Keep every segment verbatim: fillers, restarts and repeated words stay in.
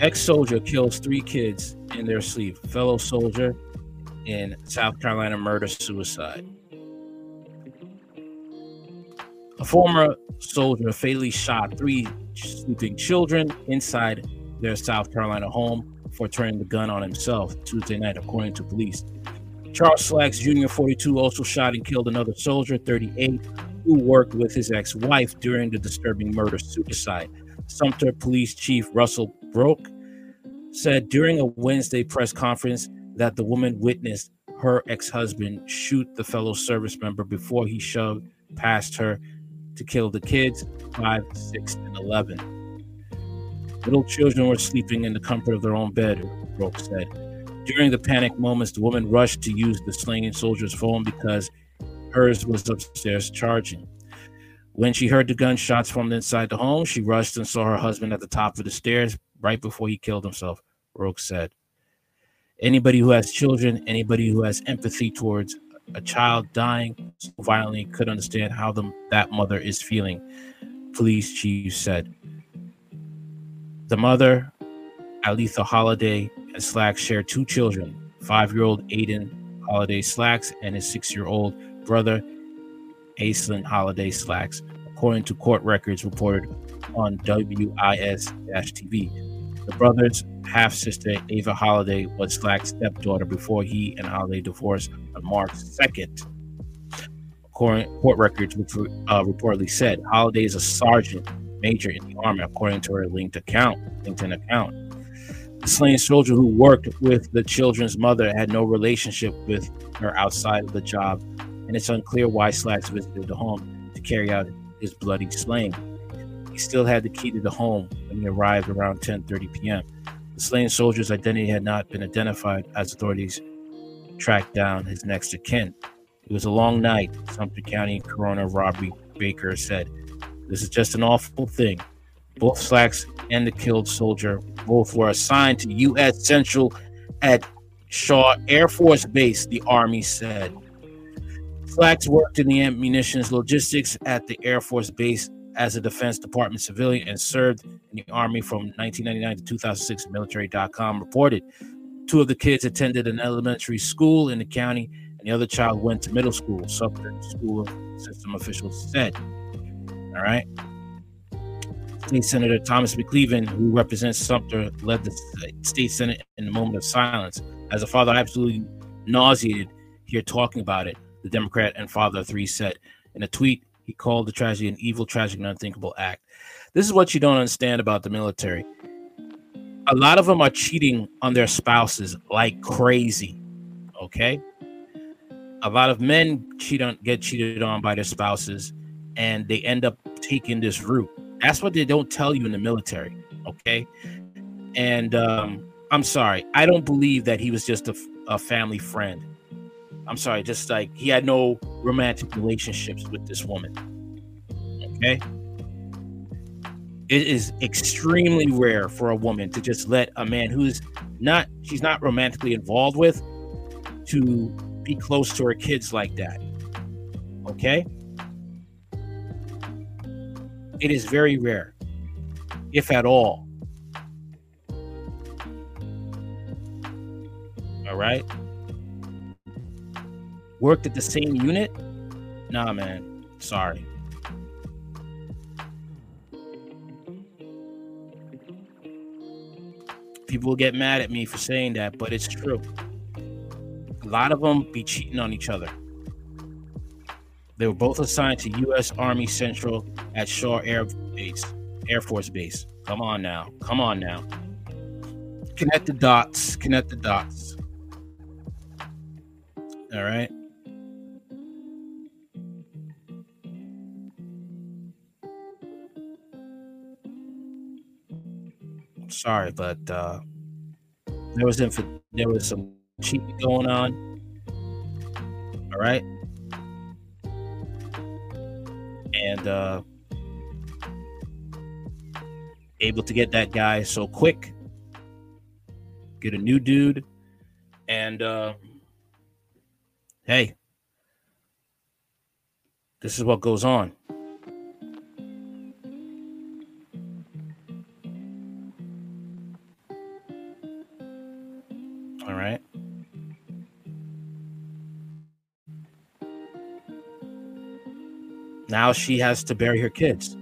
Ex-soldier kills three kids in their sleep. Fellow soldier in South Carolina murder-suicide. A former soldier fatally shot three sleeping children inside their South Carolina home for turning the gun on himself Tuesday night, according to police. Charles Slacks Junior, forty-two, also shot and killed another soldier, thirty-eight, who worked with his ex-wife during the disturbing murder-suicide. Sumter Police Chief Russell Broke said during a Wednesday press conference that the woman witnessed her ex-husband shoot the fellow service member before he shoved past her to kill the kids, five, six, and eleven. Little children were sleeping in the comfort of their own bed, Broke said. During the panic moments, the woman rushed to use the slain soldier's phone because hers was upstairs charging. When she heard the gunshots from inside the home, she rushed and saw her husband at the top of the stairs right before he killed himself, Roke said. Anybody who has children, anybody who has empathy towards a child dying so violently could understand how the, that mother is feeling, police chief said. The mother, Aletha Holiday and Slacks, share two children, five-year-old Aiden Holiday Slacks and his six-year-old brother, Aisling Holiday Slacks, according to court records reported on W I S T V. The brother's half-sister, Ava Holiday, was Slacks' stepdaughter before he and Holiday divorced on March second. According court records uh, reportedly said, Holiday is a sergeant major in the Army, according to her linked account, LinkedIn account. The slain soldier who worked with the children's mother had no relationship with her outside of the job, and it's unclear why Slacks visited the home to carry out his bloody slaying. He still had the key to the home when he arrived around ten thirty p m The slain soldier's identity had not been identified as authorities tracked down his next of kin. It was a long night, Sumter County Coroner Robbie Baker said. This is just an awful thing. Both Slacks and the killed soldier both were assigned to U S Central at Shaw Air Force Base, the Army said. Slacks worked in the ammunition logistics at the Air Force Base as a Defense Department civilian and served in the Army from nineteen ninety-nine to two thousand six, military dot com reported. Two of the kids attended an elementary school in the county, and the other child went to middle school, Southern School System officials said. All right. State Senator Thomas McLevin, who represents Sumter, led the state Senate in the moment of silence. As a father, absolutely nauseated here talking about it, the Democrat and father of three said. In a tweet, he called the tragedy an evil, tragic, and unthinkable act. This is what you don't understand about the military. A lot of them are cheating on their spouses like crazy. Okay. A lot of men cheat on, get cheated on by their spouses, and they end up taking this route. That's what they don't tell you in the military, okay? And um, I'm sorry, I don't believe that he was just a, a family friend. I'm sorry, just like he had no romantic relationships with this woman, okay? It is extremely rare for a woman to just let a man who's not, she's not romantically involved with, to be close to her kids like that, okay? It is very rare, if at all. All right. Worked at the same unit? Nah, man. Sorry. People will get mad at me for saying that, but it's true. A lot of them be cheating on each other. They were both assigned to U S Army Central at Shaw Air Base, Air Force Base. Come on now. Come on now. Connect the dots. Connect the dots. All right. I'm sorry, but uh, there was inf- there was some cheating going on. All right. And uh, able to get that guy so quick, get a new dude, and uh, hey, this is what goes on. All right. Now she has to bury her kids.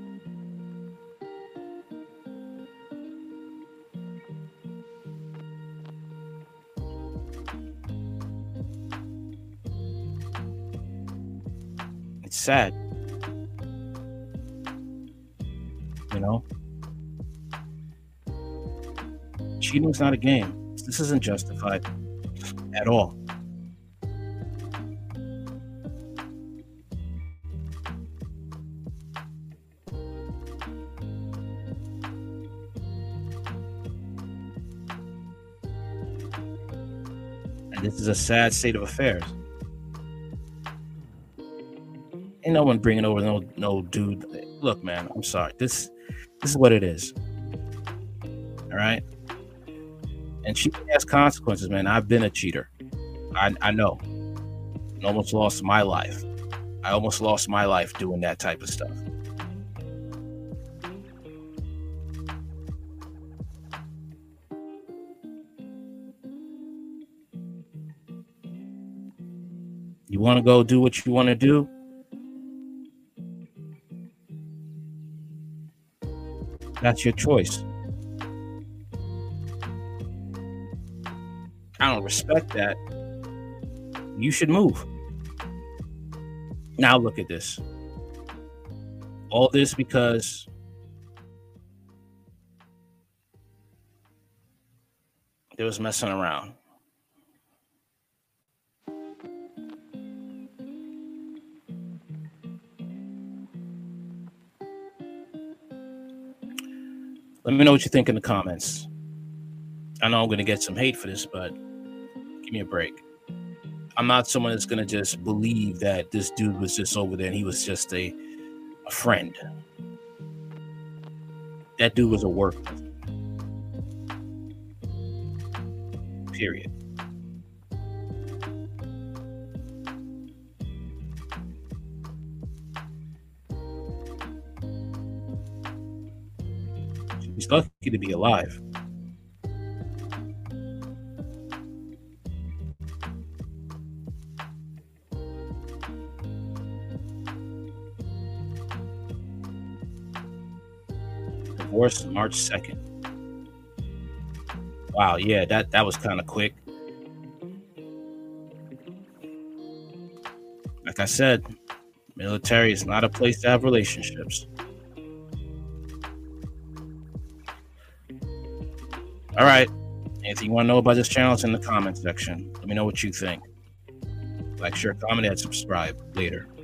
It's sad. You know? Cheating's not a game. This isn't justified at all. This is a sad state of affairs. Ain't no one bringing over no no dude. Look, man, I'm sorry. This this is what it is. All right, and cheating has consequences, man. I've been a cheater. I I know. I almost lost my life. I almost lost my life doing that type of stuff. You want to go do what you want to do? That's your choice. I don't respect that. You should move. Now look at this. All this because they was messing around. Let me know what you think in the comments. I know I'm going to get some hate for this, but give me a break. I'm not someone that's going to just believe that this dude was just over there and he was just a, a friend. That dude was a worker. Period. He's lucky to be alive. Divorce March second. Wow, yeah, that, that was kind of quick. Like I said, military is not a place to have relationships. All right, anything you want to know about this channel, it's in the comment section. Let me know what you think. Like, share, comment, and subscribe later.